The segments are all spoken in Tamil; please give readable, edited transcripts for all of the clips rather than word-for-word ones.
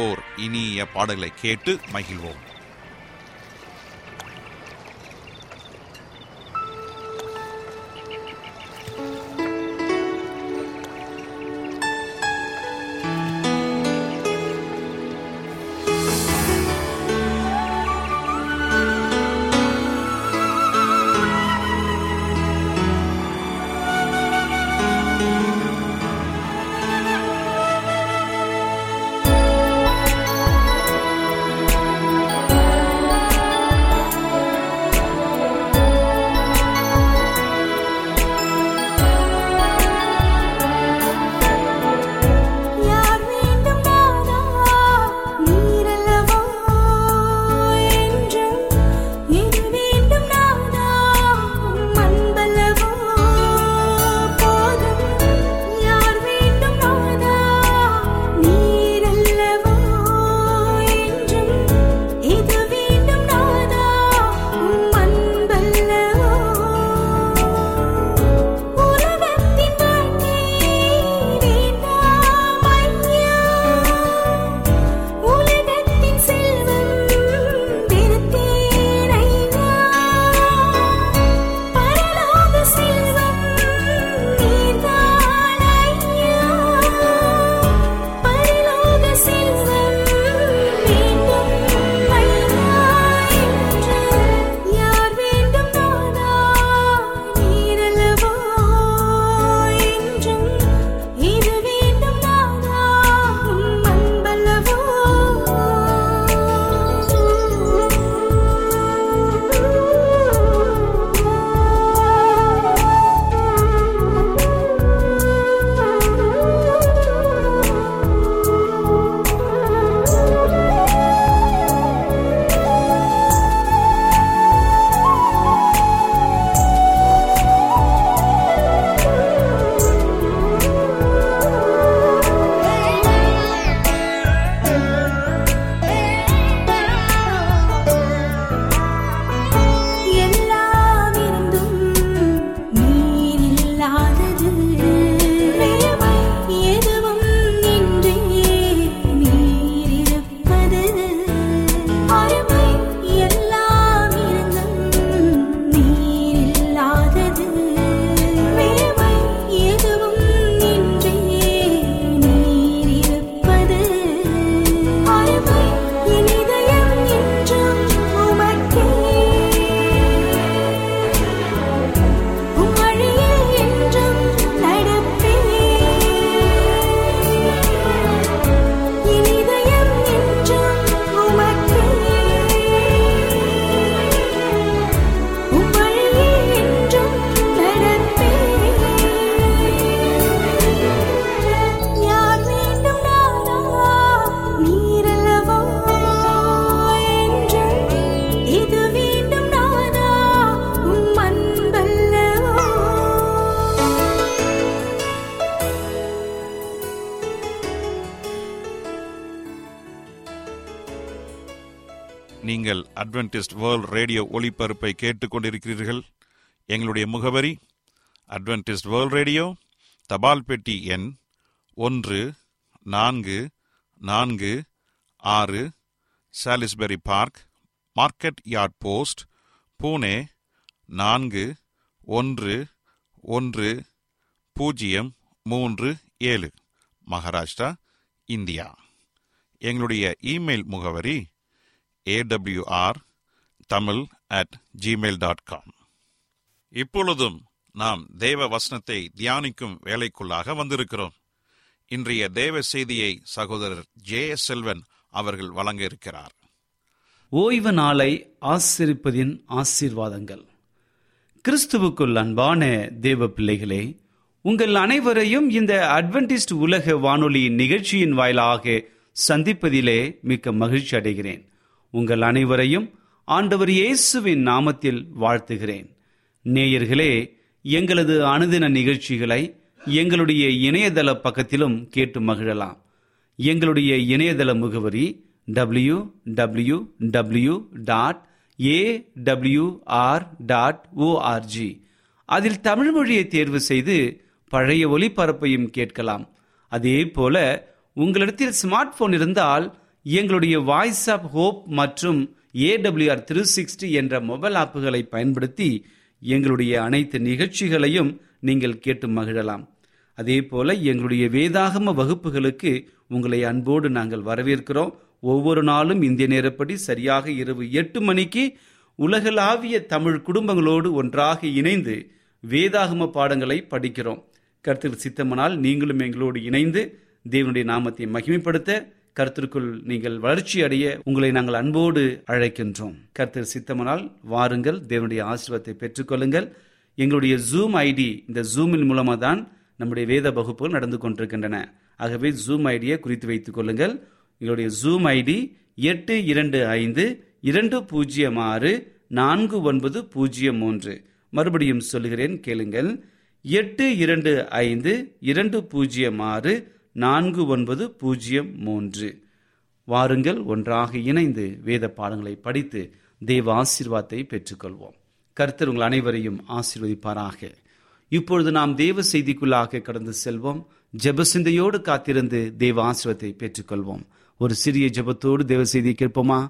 ஓர் இனிய பாடலை கேட்டு மகிழ்வோம். நீங்கள் அட்வென்டிஸ்ட் வேர்ல்ட் ரேடியோ ஒலிபரப்பை கேட்டுக்கொண்டிருக்கிறீர்கள். எங்களுடைய முகவரி: அட்வென்டிஸ்ட் வேர்ல்ட் ரேடியோ, தபால் பெட்டி எண் 1446, Salisbury park, market yard post, Pune 411037, Maharashtra, India. எங்களுடைய இமெயில் முகவரி awrtamil@gmail.com. இப்பொழுதும் நாம் தேவ வசனத்தை தியானிக்கும் வேலைக்குள்ளாக வந்திருக்கிறோம். இன்றைய தேவ செய்தியை சகோதரர் ஜே. செல்வன் அவர்கள் வழங்க இருக்கிறார். ஓய்வு நாளை ஆசீர்வதிப்பதின் ஆசீர்வாதங்கள். கிறிஸ்துவுக்குள் அன்பான தேவ பிள்ளைகளே, உங்கள் அனைவரையும் இந்த அட்வென்டிஸ்ட் உலக வானொலி நிகழ்ச்சியின் வாயிலாக சந்திப்பதிலே மிக்க மகிழ்ச்சி அடைகிறேன். உங்கள் அனைவரையும் ஆண்டவர் இயேசுவின் நாமத்தில் வாழ்த்துகிறேன். நேயர்களே, எங்களது அனுதின நிகழ்ச்சிகளை எங்களுடைய இணையதள பக்கத்திலும் கேட்டு மகிழலாம். எங்களுடைய இணையதள முகவரி www.awr.org. அதில் தமிழ் மொழியை தேர்வு செய்து பழைய ஒலிபரப்பையும் கேட்கலாம். அதே போல உங்களிடத்தில் ஸ்மார்ட் போன் இருந்தால் எங்களுடைய வாய்ஸ் ஆப் ஹோப் மற்றும் AWR 360 என்ற மொபைல் ஆப்புகளை பயன்படுத்தி எங்களுடைய அனைத்து நிகழ்ச்சிகளையும் நீங்கள் கேட்டு மகிழலாம். அதே போல எங்களுடைய வேதாகம வகுப்புகளுக்கு உங்களை அன்போடு நாங்கள் வரவேற்கிறோம். ஒவ்வொரு நாளும் இந்திய நேரப்படி சரியாக இரவு 8 மணிக்கு உலகளாவிய தமிழ் குடும்பங்களோடு ஒன்றாக இணைந்து வேதாகம பாடங்களை படிக்கிறோம். கர்த்தர் சித்தமானால் நீங்களும் எங்களோடு இணைந்து தேவனுடைய நாமத்தை மகிமைப்படுத்த, கர்த்தருக்குள் நீங்கள் வளர்ச்சி அடைய உங்களை நாங்கள் அன்போடு அழைக்கின்றோம். கர்த்தர் சித்தமானால் வாருங்கள், தேவனுடைய ஆசீர்வாதத்தை பெற்றுக்கொள்ளுங்கள். எங்களுடைய ஜூம் ஐடி, இந்த ஜூமின் மூலமாக தான் நம்முடைய வேத வகுப்புகள் நடந்து கொண்டிருக்கின்றன. ஆகவே ஜூம் ஐடியை குறித்து வைத்துக் கொள்ளுங்கள். எங்களுடைய ஜூம் ஐடி 8252064903. மறுபடியும் சொல்கிறேன், கேளுங்கள், 8252064903. வாருங்கள், ஒன்றாக இணைந்து வேத பாடங்களை படித்து தேவ ஆசீர்வாதத்தை பெற்றுக்கொள்வோம். கர்த்தர் உங்கள் அனைவரையும் ஆசீர்வதிப்பாராக. இப்பொழுது நாம் தேவ செய்திக்குள்ளாக கடந்து செல்வோம். ஜெபசிந்தையோடு காத்திருந்து தேவ ஆசீர்வாதத்தை பெற்றுக்கொள்வோம். ஒரு சிறிய ஜெபத்தோடு தேவ செய்தியை கேட்போமா?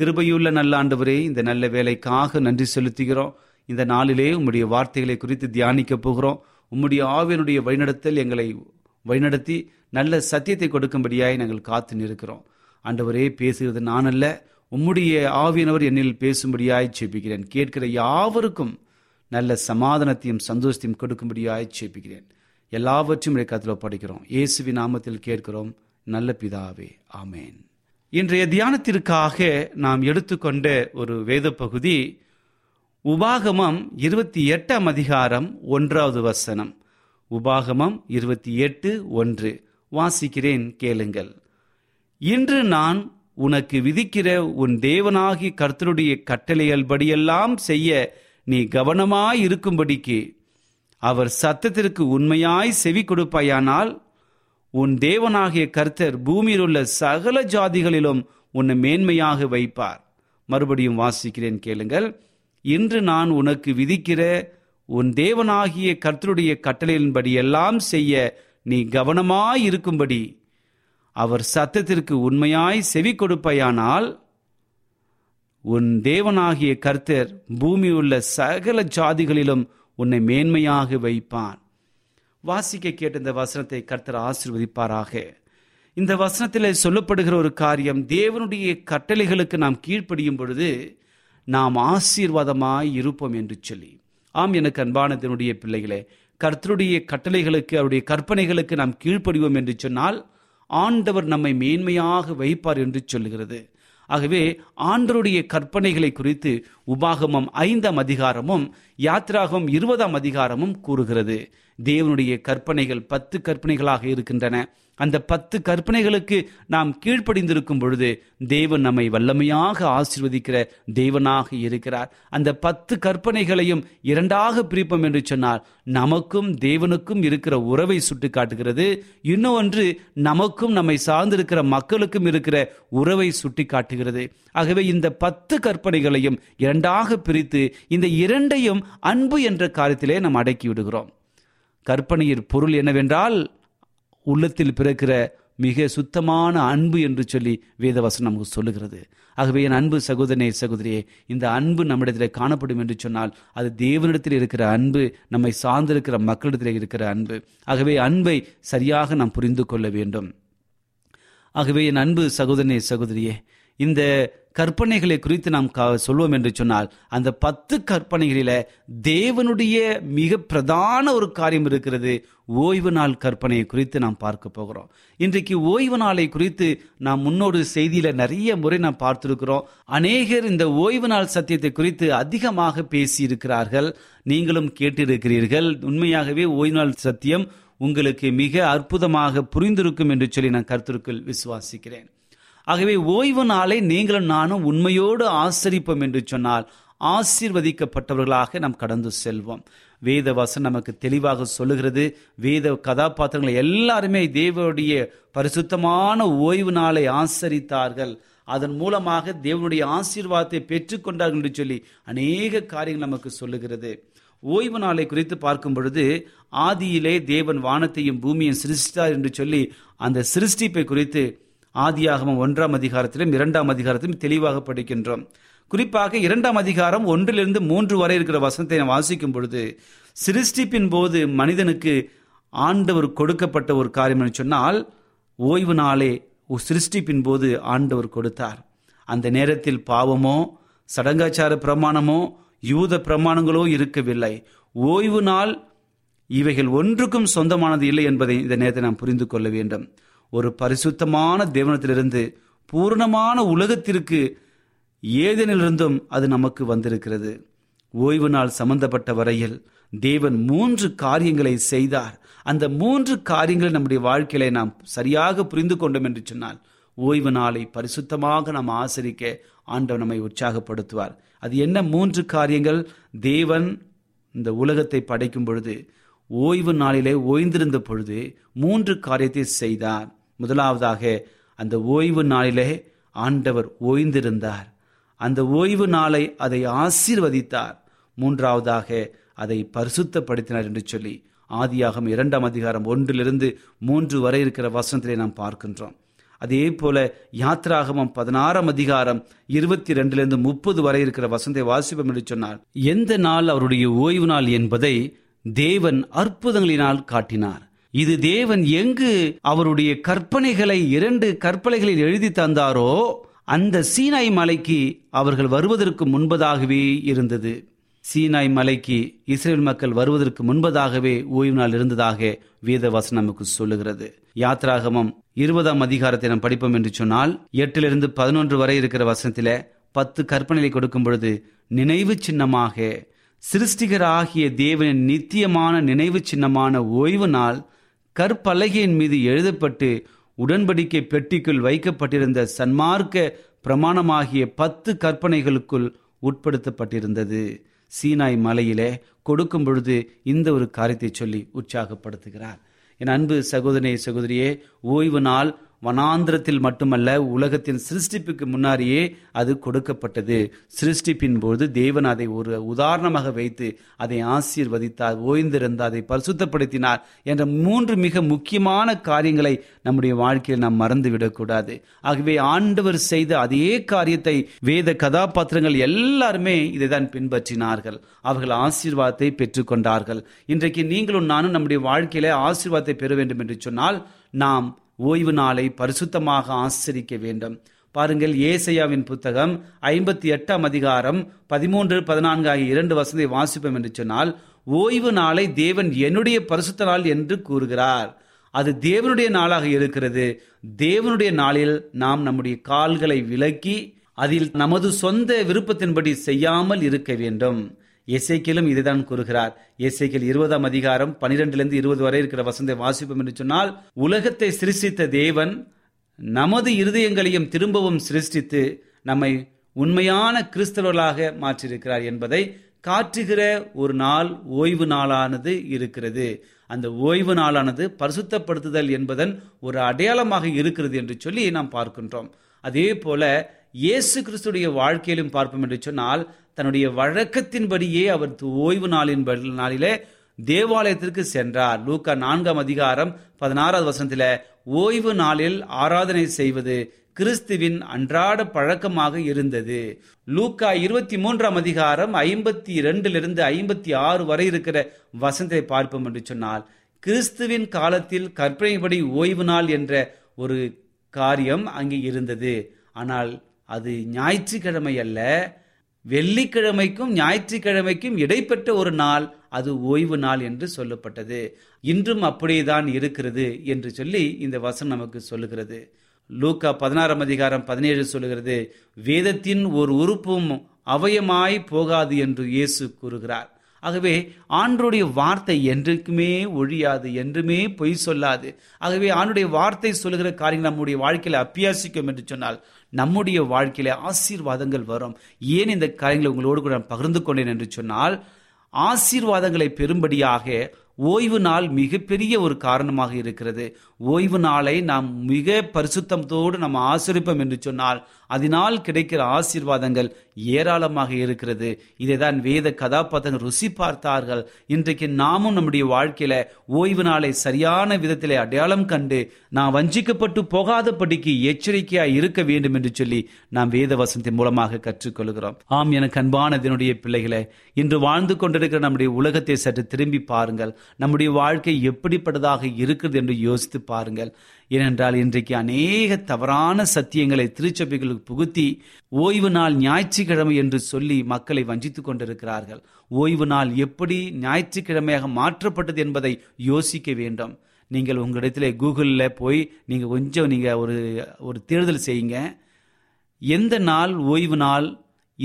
கிருபையுள்ள நல்ல ஆண்டவரே, இந்த நல்ல வேலைக்காக நன்றி செலுத்துகிறோம். இந்த நாளிலே உம்முடைய வார்த்தைகளை குறித்து தியானிக்க போகிறோம். உம்முடைய ஆவியனுடைய வழிநடத்தல் எங்களை வழிநடத்தி நல்ல சத்தியத்தை கொடுக்கும்படியாய் நாங்கள் காத்து நிற்கிறோம். ஆண்டவரே, பேசுகிறது நான் அல்ல, உம்முடைய ஆவியனவர் என்னில் பேசும்படியாய் ஜெபிக்கிறேன். கேட்கிற யாவருக்கும் நல்ல சமாதானத்தையும் சந்தோஷத்தையும் கொடுக்கும்படியாய் ஜெபிக்கிறேன். எல்லாவற்றையும் இறைக்கத்தில் ஒப்படைக்கிறோம். இயேசுவி நாமத்தில் கேட்கிறோம் நல்ல பிதாவே, ஆமேன். இன்றைய தியானத்திற்காக நாம் எடுத்துக்கொண்ட ஒரு வேத பகுதி உபாகமம் 28:1. உபாகமம் 28:1 வாசிக்கிறேன், கேளுங்கள். இன்று நான் உனக்கு விதிக்கிற உன் தேவனாகி கர்த்தருடைய கட்டளைகள் படியெல்லாம் செய்ய நீ கவனமாயிருக்கும்படிக்கு அவர் சத்தத்திற்கு உண்மையாய் செவி கொடுப்பாயானால் உன் தேவனாகிய கர்த்தர் பூமியில் உள்ள சகல ஜாதிகளிலும் உன்னை மேன்மையாக வைப்பார். மறுபடியும் வாசிக்கிறேன், கேளுங்கள். இன்று நான் உனக்கு விதிக்கிற உன் தேவனாகிய கர்த்தருடைய கட்டளையின்படி எல்லாம் செய்ய நீ கவனமாயிருக்கும்படி அவர் சத்தத்திற்கு உண்மையாய் செவி கொடுப்பாயானால் உன் தேவனாகிய கர்த்தர் பூமியுள்ள சகல ஜாதிகளிலும் உன்னை மேன்மையாக வைப்பான். வாசிக்க கேட்ட இந்த வசனத்தை கர்த்தர் ஆசீர்வதிப்பாராக. இந்த வசனத்தில் சொல்லப்படுகிற ஒரு காரியம், தேவனுடைய கட்டளைகளுக்கு நாம் கீழ்ப்படியும் பொழுது நாம் ஆசீர்வாதமாய் இருப்போம் என்று சொல்லி. ஆம், எனக்கு அன்பானதனுடைய பிள்ளைகளே, கர்த்தருடைய கட்டளைகளுக்கு, அவருடைய கற்பனைகளுக்கு நாம் கீழ்ப்படிவோம் என்று சொன்னால் ஆண்டவர் நம்மை மேன்மையாக வைப்பார் என்று சொல்லுகிறது. ஆகவே ஆண்டவருடைய கற்பனைகளை குறித்து உபாகமம் 5 யாத்திராகம் 20 கூறுகிறது. தேவனுடைய கற்பனைகள் 10 கற்பனைகளாக இருக்கின்றன. அந்த 10 கற்பனைகளுக்கு நாம் கீழ்ப்படிந்திருக்கும் பொழுது தேவன் நம்மை வல்லமையாக ஆசீர்வதிக்கிற தேவனாக இருக்கிறார். அந்த 10 கற்பனைகளையும் 2ஆக பிரிப்போம் என்று சொன்னால் நமக்கும் தேவனுக்கும் இருக்கிற உறவை சுட்டி காட்டுகிறது. இன்னொன்று, நமக்கும் நம்மை சார்ந்திருக்கிற மக்களுக்கும் இருக்கிற உறவை சுட்டி காட்டுகிறது. ஆகவே இந்த 10 கற்பனைகளையும் 2ஆக பிரித்து இந்த 2ஐயும் அன்பு என்ற காரியத்திலே நாம் அடக்கிவிடுகிறோம். கற்பனையின் பொருள் என்னவென்றால் உள்ளத்தில் பிறக்கிற மிக சுத்தமான அன்பு என்று சொல்லி வேதவசனம் நமக்கு சொல்லுகிறது. ஆகவே என் அன்பு சகோதரனே, சகோதரியே, இந்த அன்பு நம்மிடத்தில் காணப்படும் என்று சொன்னால் அது தேவனிடத்தில் இருக்கிற அன்பு, நம்மை சார்ந்திருக்கிற மக்களிடத்தில் இருக்கிற அன்பு. ஆகவே அன்பை சரியாக நாம் புரிந்து கொள்ள வேண்டும். ஆகவே என் அன்பு சகோதரனே, சகோதரியே, இந்த கற்பனைகளை குறித்து நாம் சொல்வோம் என்று சொன்னால், அந்த 10 கற்பனைகளில தேவனுடைய மிக பிரதான ஒரு காரியம் இருக்கிறது. ஓய்வு நாள் கற்பனையை குறித்து நாம் பார்க்க போகிறோம். இன்றைக்கு ஓய்வு நாளை குறித்து நாம் முன்னோடு செய்தியில நிறைய முறை நாம் பார்த்திருக்கிறோம். அநேகர் இந்த ஓய்வு நாள் சத்தியத்தை குறித்து அதிகமாக பேசி இருக்கிறார்கள், நீங்களும் கேட்டிருக்கிறீர்கள். உண்மையாகவே ஓய்வு நாள் சத்தியம் உங்களுக்கு மிக அற்புதமாக புரிந்திருக்கும் என்று சொல்லி நான் கருத்துக்குள் விசுவாசிக்கிறேன். ஆகவே ஓய்வு நாளை நீங்களும் நானும் உண்மையோடு ஆசரிப்போம் என்று சொன்னால் ஆசீர்வதிக்கப்பட்டவர்களாக நாம் கடந்து செல்வோம். வேத வசனம் நமக்கு தெளிவாக சொல்லுகிறது. வேத கதாபாத்திரங்கள் எல்லாருமே தேவனுடைய பரிசுத்தமான ஓய்வு நாளை ஆசரித்தார்கள், அதன் மூலமாக தேவனுடைய ஆசீர்வாதத்தை பெற்றுக்கொண்டார்கள் என்று சொல்லி அநேக காரியங்கள் நமக்கு சொல்லுகிறது. ஓய்வு நாளை குறித்து பார்க்கும் பொழுது, ஆதியிலே தேவன் வானத்தையும் பூமியையும் சிருஷ்டித்தார் என்று சொல்லி அந்த சிருஷ்டிப்பை குறித்து ஆதியாகமம் 1ஆம் அதிகாரத்திலும் 2ஆம் அதிகாரத்திலும் தெளிவாக படிக்கின்றோம். குறிப்பாக 2ஆம் அதிகாரம் 1-3 வரை இருக்கிற வசனத்தை வாசிக்கும் பொழுது, சிருஷ்டிப்பின் போது மனிதனுக்கு ஆண்டவர் கொடுக்கப்பட்ட ஒரு காரியம் சொன்னால் ஓய்வு நாளே சிருஷ்டிப்பின் போது ஆண்டவர் கொடுத்தார். அந்த நேரத்தில் பாவமோ சடங்காச்சார பிரமாணமோ யூத பிரமாணங்களோ இருக்கவில்லை. ஓய்வு நாள் இவைகள் ஒன்றுக்கும் சொந்தமானது இல்லை என்பதை இந்த நேரத்தை நாம் புரிந்து கொள்ள வேண்டும். ஒரு பரிசுத்தமான தேவனத்திலிருந்து பூர்ணமான உலகத்திற்கு ஏதேனிலிருந்தும் அது நமக்கு வந்திருக்கிறது. ஓய்வு நாள் சம்பந்தப்பட்ட வரையில் தேவன் 3 காரியங்களை செய்தார். அந்த 3 காரியங்களை நம்முடைய வாழ்க்கையில நாம் சரியாக புரிந்து கொண்டோம் என்று சொன்னால் ஓய்வு நாளை பரிசுத்தமாக நாம் ஆசரிக்க ஆண்டவர் நம்மை உற்சாகப்படுத்துவார். அது என்ன 3 காரியங்கள்? தேவன் இந்த உலகத்தை படைக்கும் பொழுது ஓய்வு நாளிலே ஓய்ந்திருந்த பொழுது 3 காரியத்தை செய்தார். முதலாவதாக, அந்த ஓய்வு நாளிலே ஆண்டவர் ஓய்ந்திருந்தார். அந்த ஓய்வு நாளை அதை ஆசீர்வதித்தார். மூன்றாவதாக, அதை பரிசுத்தப்படுத்தினார் என்று சொல்லி ஆதியாகமம் 2ஆம் அதிகாரம் 1-3 வரை இருக்கிற வசனத்திலே நாம் பார்க்கின்றோம். அதே போல யாத்ராகமம் 16ஆம் அதிகாரம் 22-30 வரை இருக்கிற வசனத்தை வாசிப்போம் என்று சொன்னார். எந்த நாள் அவருடைய ஓய்வு நாள் என்பதை தேவன் அற்புதங்களினால் காட்டினார். இது தேவன் எங்கு அவருடைய கற்பனைகளை 2 கற்பனைகளில் எழுதி தந்தாரோ அந்த சீனாய் மலைக்கு அவர்கள் வருவதற்கு முன்பதாகவே இருந்தது. சீனாய் மலைக்கு இஸ்ரேல் மக்கள் வருவதற்கு முன்பதாகவே ஓய்வு நாள் இருந்ததாக வேத வசனம் நமக்கு சொல்லுகிறது. யாத்ராகமம் 20ஆம் அதிகாரத்தை நாம் படிப்போம் என்று சொன்னால் 8-11 வரை இருக்கிற வசனத்தில 10 கற்பனைகளை கொடுக்கும் பொழுது, நினைவு சின்னமாக சிருஷ்டிகராகிய தேவனின் நித்தியமான நினைவு சின்னமான ஓய்வு நாள் கற்பலகையின் மீது எழுதப்பட்டு உடன்படிக்கை பெட்டிக்குள் வைக்கப்பட்டிருந்த சன்மார்க்க பிரமாணமாகிய 10 கற்பனைகளுக்குள் உட்படுத்தப்பட்டிருந்தது. சீனாய் மலையிலே கொடுக்கும் பொழுது இந்த ஒரு காரியத்தை சொல்லி உற்சாகப்படுத்துகிறார். என் அன்பு சகோதரனே சகோதரியே, ஓய்வு நாள் வனாந்திரத்தில் மட்டுமல்ல, உலகத்தின் சிருஷ்டிப்புக்கு முன்னாடியே அது கொடுக்கப்பட்டது. சிருஷ்டிப்பின் போது தேவன் அதை ஒரு உதாரணமாக வைத்து அதை ஆசீர்வதித்தார், ஓய்ந்திருந்தார், அதை பரிசுத்தப்படுத்தினார் என்ற 3 மிக முக்கியமான காரியங்களை நம்முடைய வாழ்க்கையில் நாம் மறந்துவிடக்கூடாது. ஆகவே ஆண்டவர் செய்த அதே காரியத்தை வேத கதாபாத்திரங்கள் எல்லாருமே இதை தான் பின்பற்றினார்கள். அவர்கள் ஆசீர்வாதத்தை பெற்றுக்கொண்டார்கள். இன்றைக்கு நீங்களும் நானும் நம்முடைய வாழ்க்கையில ஆசீர்வாதத்தை பெற வேண்டும் என்று சொன்னால் நாம் ஓய்வு நாளை பரிசுத்தமாக ஆசரிக்க வேண்டும். பாருங்கள், ஏசாயாவின் புத்தகம் 58ஆம் அதிகாரம் 13-14 ஆகிய 2 வசனத்தை வாசிப்போம் என்று சொன்னால், ஓய்வு நாளை தேவன் என்னுடைய பரிசுத்த நாள் என்று கூறுகிறார். அது தேவனுடைய நாளாக இருக்கிறது. தேவனுடைய நாளில் நாம் நம்முடைய கால்களை விலக்கி அதில் நமது சொந்த விருப்பத்தின்படி செய்யாமல் இருக்க வேண்டும். எசேக்கியேலும் இதைதான் கூறுகிறார். எசேக்கியேல் 20ஆம் அதிகாரம் 12-20 வரை இருக்கிற வசனத்தை வாசிப்போம் என்று சொன்னால், உலகத்தை சிருஷ்டித்த தேவன் நமது இருதயங்களையும் திரும்பவும் சிருஷ்டித்து நம்மை உண்மையான கிறிஸ்தவர்களாக மாற்றியிருக்கிறார் என்பதை காட்டுகிற ஒரு நாள் ஓய்வு நாளானது இருக்கிறது. அந்த ஓய்வு நாளானது பரிசுத்தப்படுத்துதல் என்பதன் ஒரு அடையாளமாக இருக்கிறது என்று சொல்லி நாம் பார்க்கின்றோம். அதே போல இயேசு கிறிஸ்துடைய வாழ்க்கையிலும் பார்ப்போம் என்று சொன்னால், தன்னுடைய வழக்கத்தின்படியே அவர் ஓய்வு நாளிலே தேவாலயத்திற்கு சென்றார். லூக்கா 4ஆம் அதிகாரம் 16ஆவது வசனத்தில, ஓய்வு நாளில் ஆராதனை செய்வது கிறிஸ்துவின் அன்றாட பழக்கமாக இருந்தது. லூக்கா 23ஆம் அதிகாரம் 52-56 வரை இருக்கிற வசனத்தை பார்ப்போம் என்று சொன்னால், கிறிஸ்துவின் காலத்தில் கற்பனைப்படி ஓய்வு நாள் என்ற ஒரு காரியம் அங்கே இருந்தது. ஆனால் அது ஞாயிற்றுக்கிழமை அல்ல, வெள்ளிக்கிழமைக்கும் ஞாயிற்றுக்கிழமைக்கும் இடைப்பட்ட ஒரு நாள், அது ஓய்வு நாள் என்று சொல்லப்பட்டது. இன்றும் அப்படியேதான் இருக்கிறது என்று சொல்லி இந்த வசனம் நமக்கு சொல்லுகிறது. லூக்கா 16:17 சொல்லுகிறது, வேதத்தின் ஒரு உறுப்பும் அவயமாய் போகாது என்று இயேசு கூறுகிறார். ஆகவே ஆண்டருடைய வார்த்தை என்றைக்குமே ஒழியாது, என்றுமே பொய் சொல்லாது. ஆகவே ஆண்டுடைய வார்த்தை சொல்லுகிற காரியங்கள் நம்முடைய வாழ்க்கையில அபியாசிக்கும் என்று சொன்னால் நம்முடைய வாழ்க்கையில ஆசீர்வாதங்கள் வரும். ஏன் இந்த காரியங்களை உங்களோடு கூட நான் பகிர்ந்து கொண்டேன் என்று சொன்னால், ஆசீர்வாதங்களை பெறும்படியாக ஓய்வு நாள் மிகப்பெரிய ஒரு காரணமாக இருக்கிறது. ஓய்வு நாளை நாம் மிக பரிசுத்தத்தோடு நாம் ஆசரிப்போம் என்று சொன்னால் அதனால் கிடைக்கிற ஆசீர்வாதங்கள் ஏராளமாக இருக்கிறது. இதை தான் வேத கதாபாத்திரங்கள் ருசி பார்த்தார்கள். இன்றைக்கு நாமும் நம்முடைய வாழ்க்கையில ஓய்வு நாளை சரியான விதத்திலே அடையாளம் கண்டு நாம் வஞ்சிக்கப்பட்டு போகாதபடிக்கு எச்சரிக்கையாய் இருக்க வேண்டும் என்று சொல்லி நாம் வேத வசனத்தின் மூலமாக கற்றுக்கொள்கிறோம். ஆம், எனக்கு அன்பான என்னுடைய பிள்ளைகளை, இன்று வாழ்ந்து கொண்டிருக்கிற நம்முடைய உலகத்தை சற்று திரும்பி பாருங்கள். நம்முடைய வாழ்க்கை எப்படிப்பட்டதாக இருக்கிறது என்று யோசித்து பாருங்கள். ஏனென்றால் இன்றைக்கு அநேக தவறான சத்தியங்களை திருச்சபைகளுக்கு புகுத்தி ஓய்வு நாள் ஞாயிற்றுக்கிழமை என்று சொல்லி மக்களை வஞ்சித்து கொண்டிருக்கிறார்கள். ஓய்வு நாள் எப்படி ஞாயிற்றுக்கிழமையாக மாற்றப்பட்டது என்பதை யோசிக்க வேண்டும். நீங்கள் உங்களிடத்தில் கூகுளில் போய் நீங்கள் கொஞ்சம் ஒரு தேடுதல் செய்யுங்க, எந்த நாள் ஓய்வு நாள்,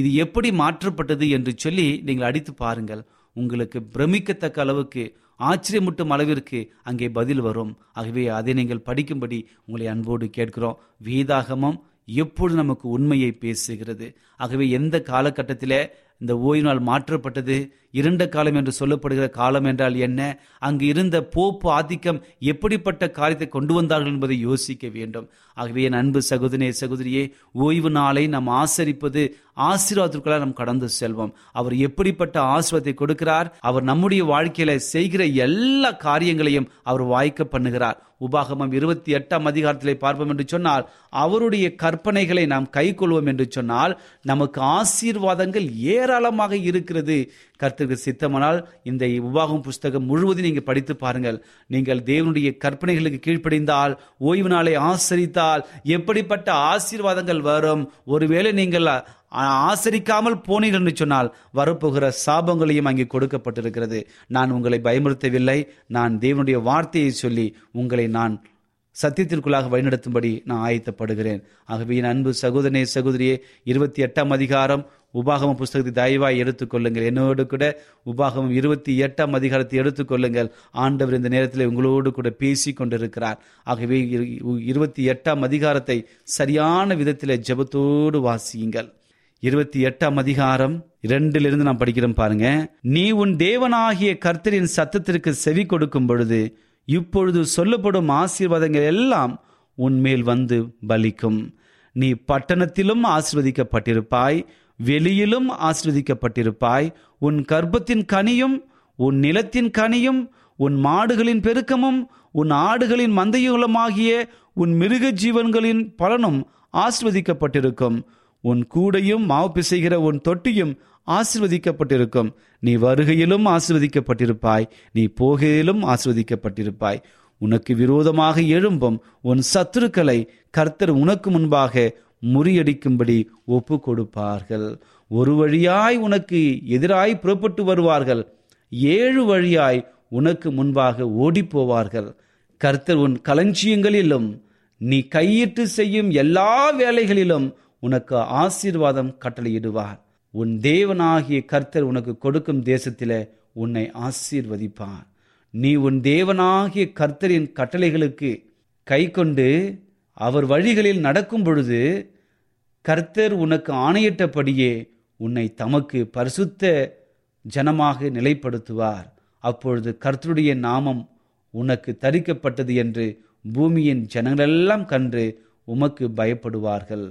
இது எப்படி மாற்றப்பட்டது என்று சொல்லி நீங்கள் அடித்து பாருங்கள். உங்களுக்கு பிரமிக்கத்தக்க அளவுக்கு, ஆச்சரியமூட்டும் அளவிற்கு அங்கே பதில் வரும். ஆகவே அதை நீங்கள் படிக்கும்படி உங்களை அன்போடு கேட்கிறோம். வேதாகமம் எப்பொழுது நமக்கு உண்மையை பேசுகிறது. ஆகவே எந்த காலகட்டத்தில் இந்த ஓய்வு நாள் மாற்றப்பட்டது, இரண்ட காலம் என்று சொல்லப்படுகிற காலம் என்றால் என்ன, அங்கு இருந்த போப்பு ஆதிக்கம் எப்படிப்பட்ட காரியத்தை கொண்டு வந்தார்கள் என்பதை யோசிக்க வேண்டும். ஆகவே என் அன்பு சகோதரனே சகோதரியே, ஓய்வு நாளை நாம் ஆசரிப்பது ஆசீர்வாதத்துக்குள்ள நாம் கடந்து செல்வோம். அவர் எப்படிப்பட்ட ஆசீர்வாதத்தை கொடுக்கிறார், அவர் நம்முடைய வாழ்க்கையில செய்கிற எல்லா காரியங்களையும் அவர் வாய்க்க பண்ணுகிறார். உபாகமம் 28 பார்ப்போம் என்று சொன்னால், அவருடைய கற்பனைகளை நாம் கை கொள்வோம் என்று சொன்னால் நமக்கு ஆசீர்வாதங்கள் ஏராளமாக இருக்கிறது. கர்த்தருக்கு சித்தமானால் இந்த உபாகமம் புஸ்தகம் முழுவதும் நீங்கள் படித்து பாருங்கள். நீங்கள் தேவனுடைய கற்பனைகளுக்கு கீழ்ப்படிந்தால், ஓய்வு நாளை ஆசரித்தால் எப்படிப்பட்ட ஆசீர்வாதங்கள் வரும். ஒருவேளை நீங்கள் ஆசரிக்காமல் போனீர்கள் என்று சொன்னால் வரப்போகிற சாபங்களையும் அங்கே கொடுக்கப்பட்டிருக்கிறது. நான் உங்களை பயமுறுத்தவில்லை, நான் தேவனுடைய வார்த்தையை சொல்லி உங்களை நான் சத்தியத்திற்குள்ளாக வழிநடத்தும்படி நான் ஆயத்தப்படுகிறேன். ஆகவே என் அன்பு சகோதரனே சகோதரியே, 28 உபாகம புஸ்தகத்தை தயவாய் எடுத்துக்கொள்ளுங்கள். என்னோடு கூட உபாகமம் 28 எடுத்துக்கொள்ளுங்கள். ஆண்டவர் இந்த நேரத்தில் உங்களோடு கூட பேசி கொண்டிருக்கிறார். ஆகவே 28 சரியான விதத்தில் ஜெபத்தோடு வாசியுங்கள். 28:2 நாம் படிக்கிறோம் பாருங்க. நீ உன் தேவனாகிய கர்த்தரின் சத்தத்திற்கு செவி கொடுக்கும் பொழுது இப்பொழுது சொல்லப்படும் ஆசீர்வாதங்கள் எல்லாம் உன்மேல் வந்து பலிக்கும். நீ பட்டணத்திலும் ஆசீர்வதிக்கப்பட்டிருப்பாய், வெளியிலும் ஆசீர்வதிக்கப்பட்டிருப்பாய். உன் கர்ப்பத்தின் கனியும் உன் நிலத்தின் கனியும் உன் மாடுகளின் பெருக்கமும் உன் ஆடுகளின் மந்தையுலமாகிய உன் மிருக ஜீவன்களின் பலனும் ஆசீர்வதிக்கப்பட்டிருக்கும். உன் கூடையும் மாவு பிசைகிற உன் தொட்டியும் ஆசீர்வதிக்கப்பட்டிருக்கும். நீ வருகையிலும் ஆசீர்வதிக்கப்பட்டிருப்பாய், நீ போகையிலும் ஆசீர்வதிக்கப்பட்டிருப்பாய். உனக்கு விரோதமாக எழும்பும் உன் சத்துருக்களை கர்த்தர் உனக்கு முன்பாக முறியடிக்கும்படி ஒப்பு கொடுப்பார்கள். ஒரு வழியாய் உனக்கு எதிராய் புறப்பட்டு வருவார்கள், 7 வழியாய் உனக்கு முன்பாக ஓடிப்போவார்கள். கர்த்தர் உன் களஞ்சியங்களிலும் நீ கையிட்டு செய்யும் எல்லா வேலைகளிலும் உனக்கு ஆசீர்வாதம் கட்டளையிடுவார். உன் தேவனாகிய கர்த்தர் உனக்கு கொடுக்கும் தேசத்தில் உன்னை ஆசீர்வதிப்பார். நீ உன் தேவனாகிய கர்த்தரின் கட்டளைகளுக்கு கை கொண்டு அவர் வழிகளில் நடக்கும் பொழுது கர்த்தர் உனக்கு ஆணையிட்டபடியே உன்னை தமக்கு பரிசுத்த ஜனமாக நிலைப்படுத்துவார். அப்பொழுது கர்த்தருடைய நாமம் உனக்கு தரிக்கப்பட்டது என்று பூமியின் ஜனங்களெல்லாம் கண்டு உமக்கு பயப்படுவார்கள்.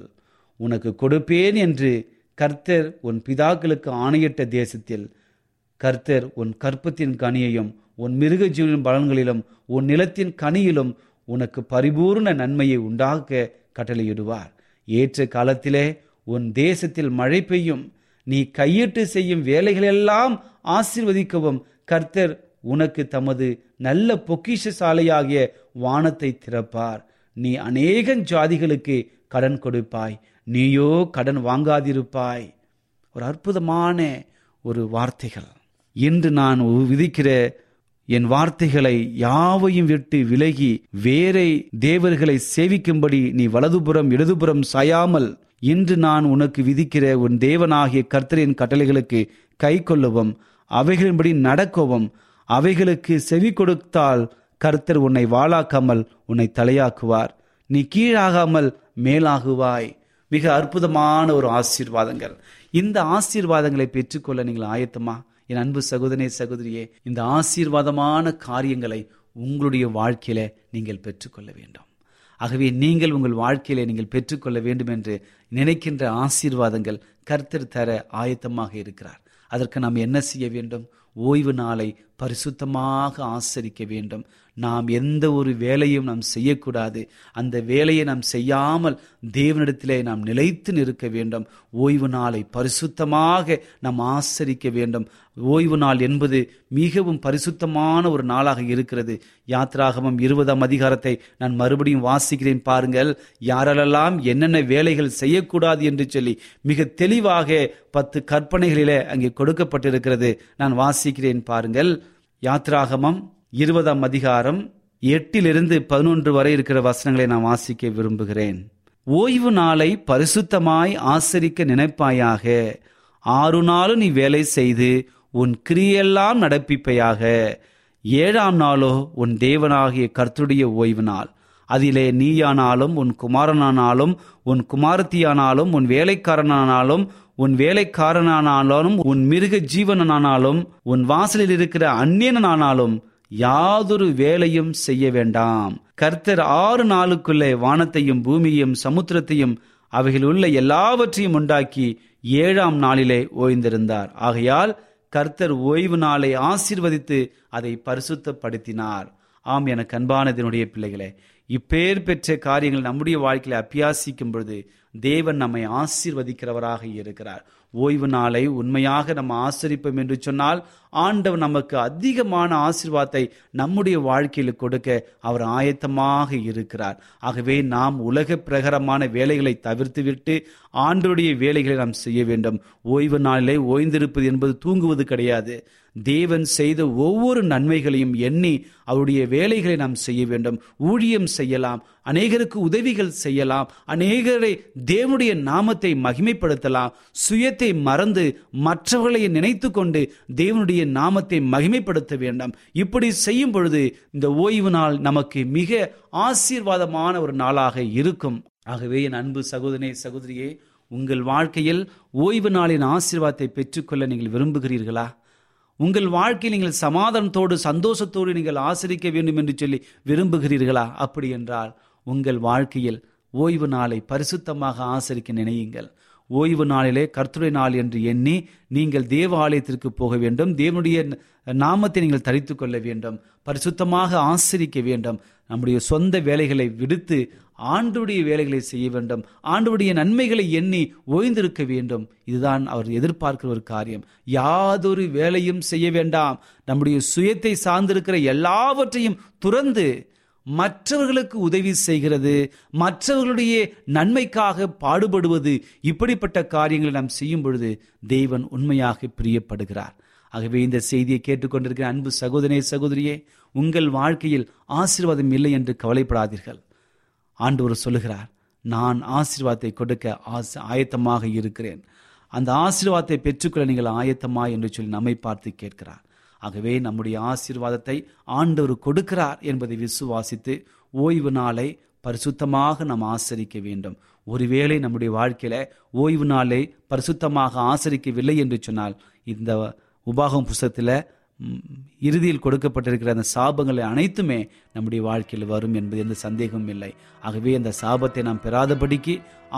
உனக்கு கொடுப்பேன் என்று கர்த்தர் உன் பிதாக்களுக்கு ஆணையிட்ட தேசத்தில் கர்த்தர் உன் கற்பத்தின் கனியையும் உன் மிருக ஜீவனின் பலன்களிலும் உன் நிலத்தின் கனியிலும் உனக்கு பரிபூர்ண நன்மையை உண்டாக்க கட்டளையிடுவார். ஏற்ற காலத்திலே உன் தேசத்தில் மழை பெய்யும். நீ கையிட்டு செய்யும் வேலைகளெல்லாம் ஆசீர்வதிக்கவும் கர்த்தர் உனக்கு தமது நல்ல பொக்கிஷ சாலையாகிய வானத்தை திறப்பார். நீ அநேக ஜாதிகளுக்கு கடன் கொடுப்பாய். நீயோ கடன் வாங்காதிருப்பாய். ஒரு அற்புதமான ஒரு வார்த்தைகள். இன்று நான் விதிக்கிற என் வார்த்தைகளை யாவையும் விட்டு விலகி வேறே தேவர்களை சேவிக்கும்படி நீ வலதுபுறம் இடதுபுறம் சாயாமல் இன்று நான் உனக்கு விதிக்கிற உன் தேவனாகிய கர்த்தரின் கட்டளைகளுக்கு கை கொள்ளவும் அவைகளின்படி நடக்கவும் அவைகளுக்கு செவி கொடுத்தால் கர்த்தர் உன்னை வாளாக்காமல் உன்னை தலையாக்குவார். நீ கீழாகாமல் மேலாகுவாய். மிக அற்புதமான ஒரு ஆசீர்வாதங்கள். இந்த ஆசீர்வாதங்களை பெற்றுக்கொள்ள நீங்கள் ஆயத்தமா? என் அன்பு சகோதரனே சகோதரியே, இந்த ஆசீர்வாதமான காரியங்களை உங்களுடைய வாழ்க்கையில நீங்கள் பெற்றுக்கொள்ள வேண்டும். ஆகவே நீங்கள் உங்கள் வாழ்க்கையில நீங்கள் பெற்றுக்கொள்ள வேண்டும் என்று நினைக்கின்ற ஆசீர்வாதங்கள் கர்த்தர் தர ஆயத்தமாக இருக்கிறார். அதற்கு நாம் என்ன செய்ய வேண்டும்? ஓய்வு நாளை பரிசுத்தமாக ஆசரிக்க வேண்டும். நாம் எந்த ஒரு வேலையும் நாம் செய்யக்கூடாது. அந்த வேலையை நாம் செய்யாமல் தேவனிடத்திலே நாம் நிலைத்து நிற்க வேண்டும். ஓய்வு நாளை பரிசுத்தமாக நாம் ஆசரிக்க வேண்டும். ஓய்வு நாள் என்பது மிகவும் பரிசுத்தமான ஒரு நாளாக இருக்கிறது. யாத்திராகமம் 20 அதிகாரத்தை நான் மறுபடியும் வாசிக்கிறேன் பாருங்கள். யாரெல்லாம் என்னென்ன வேலைகள் செய்யக்கூடாது என்று சொல்லி மிக தெளிவாக 10 கற்பனைகளிலே அங்கே கொடுக்கப்பட்டிருக்கிறது. நான் வாசிக்கிறேன் பாருங்கள். யாத்திராகமம் 20 அதிகாரம் 8-11 வரை இருக்கிற வசனங்களை நான் வாசிக்க விரும்புகிறேன். ஓய்வு நாளை பரிசுத்தமாய் ஆசரிக்க நினைப்பாயாக. 6 நாளும் நீ வேலை செய்து உன் கிரியெல்லாம் நடப்பிப்பையாக. 7ஆம் நாளோ உன் தேவனாகிய கர்த்தருடைய ஓய்வு நாள். அதிலே நீயானாலும் உன் குமாரனானாலும் உன் குமாரத்தியானாலும் உன் வேலைக்காரனானாலும் உன் வேலைக்காரனானாலும் உன் மிருக ஜீவனானாலும் உன் வாசலில் இருக்கிற அந்நியனானாலும் யாதொரு வேலையும் செய்ய வேண்டாம். கர்த்தர் 6 நாளுக்குள்ளே வானத்தையும் பூமியையும் சமுத்திரத்தையும் அவைகள் உள்ள எல்லாவற்றையும் உண்டாக்கி 7ஆம் நாளிலே ஓய்ந்திருந்தார். ஆகையால் கர்த்தர் ஓய்வு நாளை ஆசீர்வதித்து அதை பரிசுத்தப்படுத்தினார். ஆம், எனக்கு அன்பானதினுடைய பிள்ளைகளே, இப்பேர் பெற்ற காரியங்கள் நம்முடைய வாழ்க்கையில அபியாசிக்கும் பொழுது தேவன் நம்மை ஆசீர்வதிக்கிறவராக இருக்கிறார். ஓய்வு நாளை உண்மையாக நம்ம ஆசரிப்போம் என்று சொன்னால் ஆண்டவர் நமக்கு அதிகமான ஆசீர்வாதத்தை நம்முடைய வாழ்க்கையில் கொடுக்க அவர் ஆயத்தமாக இருக்கிறார். ஆகவே நாம் உலக பிரகாரமான வேலைகளை தவிர்த்துவிட்டு ஆண்டவருடைய வேலைகளை நாம் செய்ய வேண்டும். ஓய்வு நாளிலே ஓய்ந்திருப்பது என்பது தூங்குவது கிடையாது. தேவன் செய்த ஒவ்வொரு நன்மைகளையும் எண்ணி அவருடைய வேலைகளை நாம் செய்ய வேண்டும். ஊழியம் செய்யலாம், அநேகருக்கு உதவிகள் செய்யலாம், அநேகரை தேவனுடைய நாமத்தை மகிமைப்படுத்தலாம். சுயத்தை மறந்து மற்றவர்களை நினைத்து கொண்டு தேவனுடைய நாமத்தை மகிமைப்படுத்த வேண்டும். இப்படி செய்யும் பொழுது இந்த ஓய்வு நாள் நமக்கு மிக ஆசீர்வாதமான ஒரு நாளாக இருக்கும். ஆகவே என் அன்பு சகோதரனே சகோதரியே, உங்கள் வாழ்க்கையில் ஓய்வு நாளின் ஆசீர்வாதத்தை பெற்றுக்கொள்ள நீங்கள் விரும்புகிறீர்களா? உங்கள் வாழ்க்கையில் நீங்கள் சமாதானத்தோடு சந்தோஷத்தோடு நீங்கள் ஆசரிக்க வேண்டும் என்று சொல்லி விரும்புகிறீர்களா? அப்படி என்றால் உங்கள் வாழ்க்கையில் ஓய்வு நாளை பரிசுத்தமாக ஆசரிக்க நினையுங்கள். ஓய்வு நாளிலே கர்த்தருடைய நாள் என்று எண்ணி நீங்கள் தேவ ஆலயத்திற்கு போக வேண்டும். தேவனுடைய நாமத்தை நீங்கள் தரித்து கொள்ள வேண்டும். பரிசுத்தமாக ஆசரிக்க வேண்டும். நம்முடைய சொந்த வேலைகளை விடுத்து ஆண்டவருடைய வேலைகளை செய்ய வேண்டும். ஆண்டவருடைய நன்மைகளை எண்ணி ஓய்ந்திருக்க வேண்டும். இதுதான் அவர் எதிர்பார்க்கிற ஒரு காரியம். யாதொரு வேலையும் செய்ய வேண்டாம். நம்முடைய சுயத்தை சார்ந்திருக்கிற எல்லாவற்றையும் துறந்து மற்றவர்களுக்கு உதவி செய்கிறது, மற்றவர்களுடைய நன்மைக்காக பாடுபடுவது, இப்படிப்பட்ட காரியங்களை நாம் செய்யும் பொழுது தேவன் உண்மையாக பிரியப்படுகிறார். ஆகவே இந்த செய்தியை கேட்டுக்கொண்டிருக்கிற அன்பு சகோதரனே சகோதரியே, உங்கள் வாழ்க்கையில் ஆசீர்வாதம் இல்லை என்று கவலைப்படாதீர்கள். ஆண்டவர் சொல்லுகிறார், நான் ஆசீர்வாதத்தை கொடுக்க ஆயத்தமாக இருக்கிறேன். அந்த ஆசீர்வாதத்தை பெற்றுக்கொள்ள நீங்கள் ஆயத்தமா என்று சொல்லி நம்மை பார்த்து கேட்கிறார். ஆகவே நம்முடைய ஆசீர்வாதத்தை ஆண்டவர் கொடுக்கிறார் என்பதை விசுவாசித்து ஓய்வு நாளை பரிசுத்தமாக நாம் ஆசரிக்க வேண்டும். ஒருவேளை நம்முடைய வாழ்க்கையில ஓய்வு நாளை பரிசுத்தமாக ஆசரிக்கவில்லை என்று சொன்னால் இந்த உபாகம் புஸ்தகத்தில் இறுதியில் கொடுக்கப்பட்டிருக்கிற அந்த சாபங்களை அனைத்துமே நம்முடைய வாழ்க்கையில் வரும் என்பது எந்த சந்தேகமும் இல்லை. ஆகவே அந்த சாபத்தை நாம் பெறாதபடிக்கு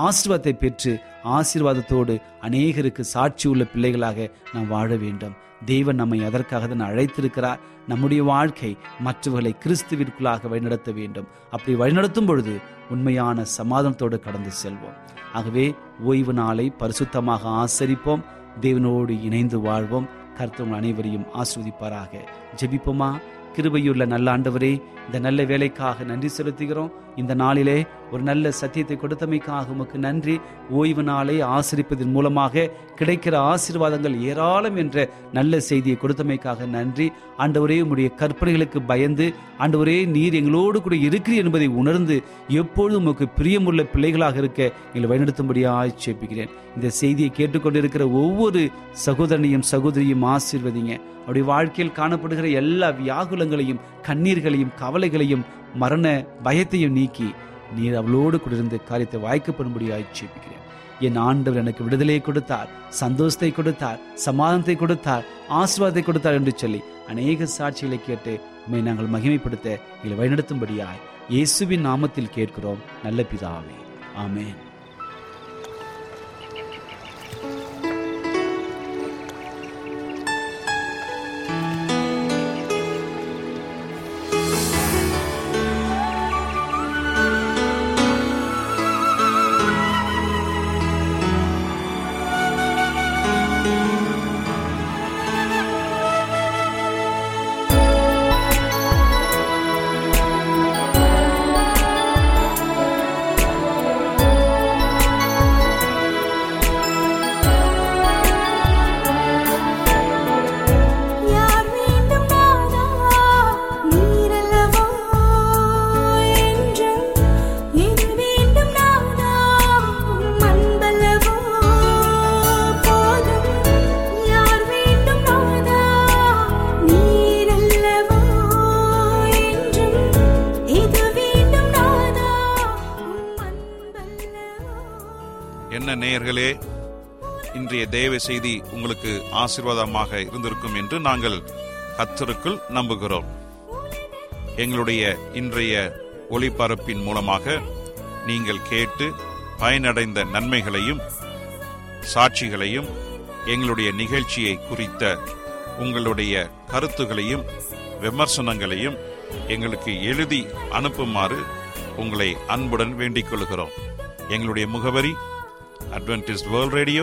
ஆசீர்வாதத்தை பெற்று ஆசீர்வாதத்தோடு அநேகருக்கு சாட்சி உள்ள பிள்ளைகளாக நாம் வாழ வேண்டும். தேவன் நம்மை அதற்காக தான் அழைத்திருக்கிறார். நம்முடைய வாழ்க்கை மற்றவர்களை கிறிஸ்துவிற்குள்ளாக வழிநடத்த வேண்டும். அப்படி வழிநடத்தும் பொழுது உண்மையான சமாதானத்தோடு கடந்து செல்வோம். ஆகவே ஓய்வு நாளை பரிசுத்தமாக ஆசரிப்போம். தேவனோடு இணைந்து வாழ்வோம். கர்த்தர் அனைவரையும் ஆசீர்வதிப்பாராக. ஜெபிப்போமா. கிருபையுள்ள நல்ல ஆண்டவரே, இந்த நல்ல வேலைக்காக நன்றி செலுத்துகிறோம். இந்த நாளிலே ஒரு நல்ல சத்தியத்தை கொடுத்தமைக்காக உமக்கு நன்றி. ஓய்வு நாளை ஆசரிப்பதன் மூலமாக கிடைக்கிற ஆசீர்வாதங்கள் ஏராளம் என்ற நல்ல செய்தியை கொடுத்தமைக்காக நன்றி ஆண்டவரே. உம்முடைய கற்பனைகளுக்கு பயந்து ஆண்டவரே, நீர் எங்களோடு கூட இருக்கிறீர் என்பதை உணர்ந்து எப்பொழுதும் உமக்கு பிரியமுள்ள பிள்ளைகளாக இருக்க எங்களை வழிநடத்தும்படியாக ஜெபிக்கிறேன். இந்த செய்தியை கேட்டுக்கொண்டிருக்கிற ஒவ்வொரு சகோதரனையும் சகோதரியும் ஆசீர்வதிங்க. அவருடைய வாழ்க்கையில் காணப்படுகிற எல்லா வியாகுலங்களையும், கண்ணீர்களையும், கவலைகளையும், மரண பயத்தையும் நீக்கி நீர் அவளோடு கூடியிருந்த காரியத்தை வாய்க்கப்படும்படியாக ஜெபிக்கிறேன். என் ஆண்டவர் எனக்கு விடுதலையை கொடுத்தார், சந்தோஷத்தை கொடுத்தார், சமாதானத்தை கொடுத்தார், ஆசீர்வாதத்தை கொடுத்தார் என்று சொல்லி அநேக சாட்சிகளை கேட்டு உம்மை நாங்கள் மகிமைப்படுத்த எங்களை வழிநடத்தும்படியாய் இயேசுவின் நாமத்தில் கேட்கிறோம் நல்ல பிதாவே, ஆமென். என்ன நேயர்களே, இன்றைய தேவ செய்தி உங்களுக்கு ஆசீர்வாதமாக இருந்திருக்கும் என்று நாங்கள் கர்த்தருக்குள் நம்புகிறோம். எங்களுடைய இன்றைய ஒளிபரப்பின் மூலமாக நீங்கள் கேட்டு பயனடைந்த நன்மைகளையும் சாட்சிகளையும் எங்களுடைய நிகழ்ச்சியை குறித்த உங்களுடைய கருத்துகளையும் விமர்சனங்களையும் எங்களுக்கு எழுதி அனுப்புமாறு உங்களை அன்புடன் வேண்டிக் கொள்கிறோம். எங்களுடைய முகவரி அட்வென்டிஸ்ட் வேர்ல்ட் ரேடியோ,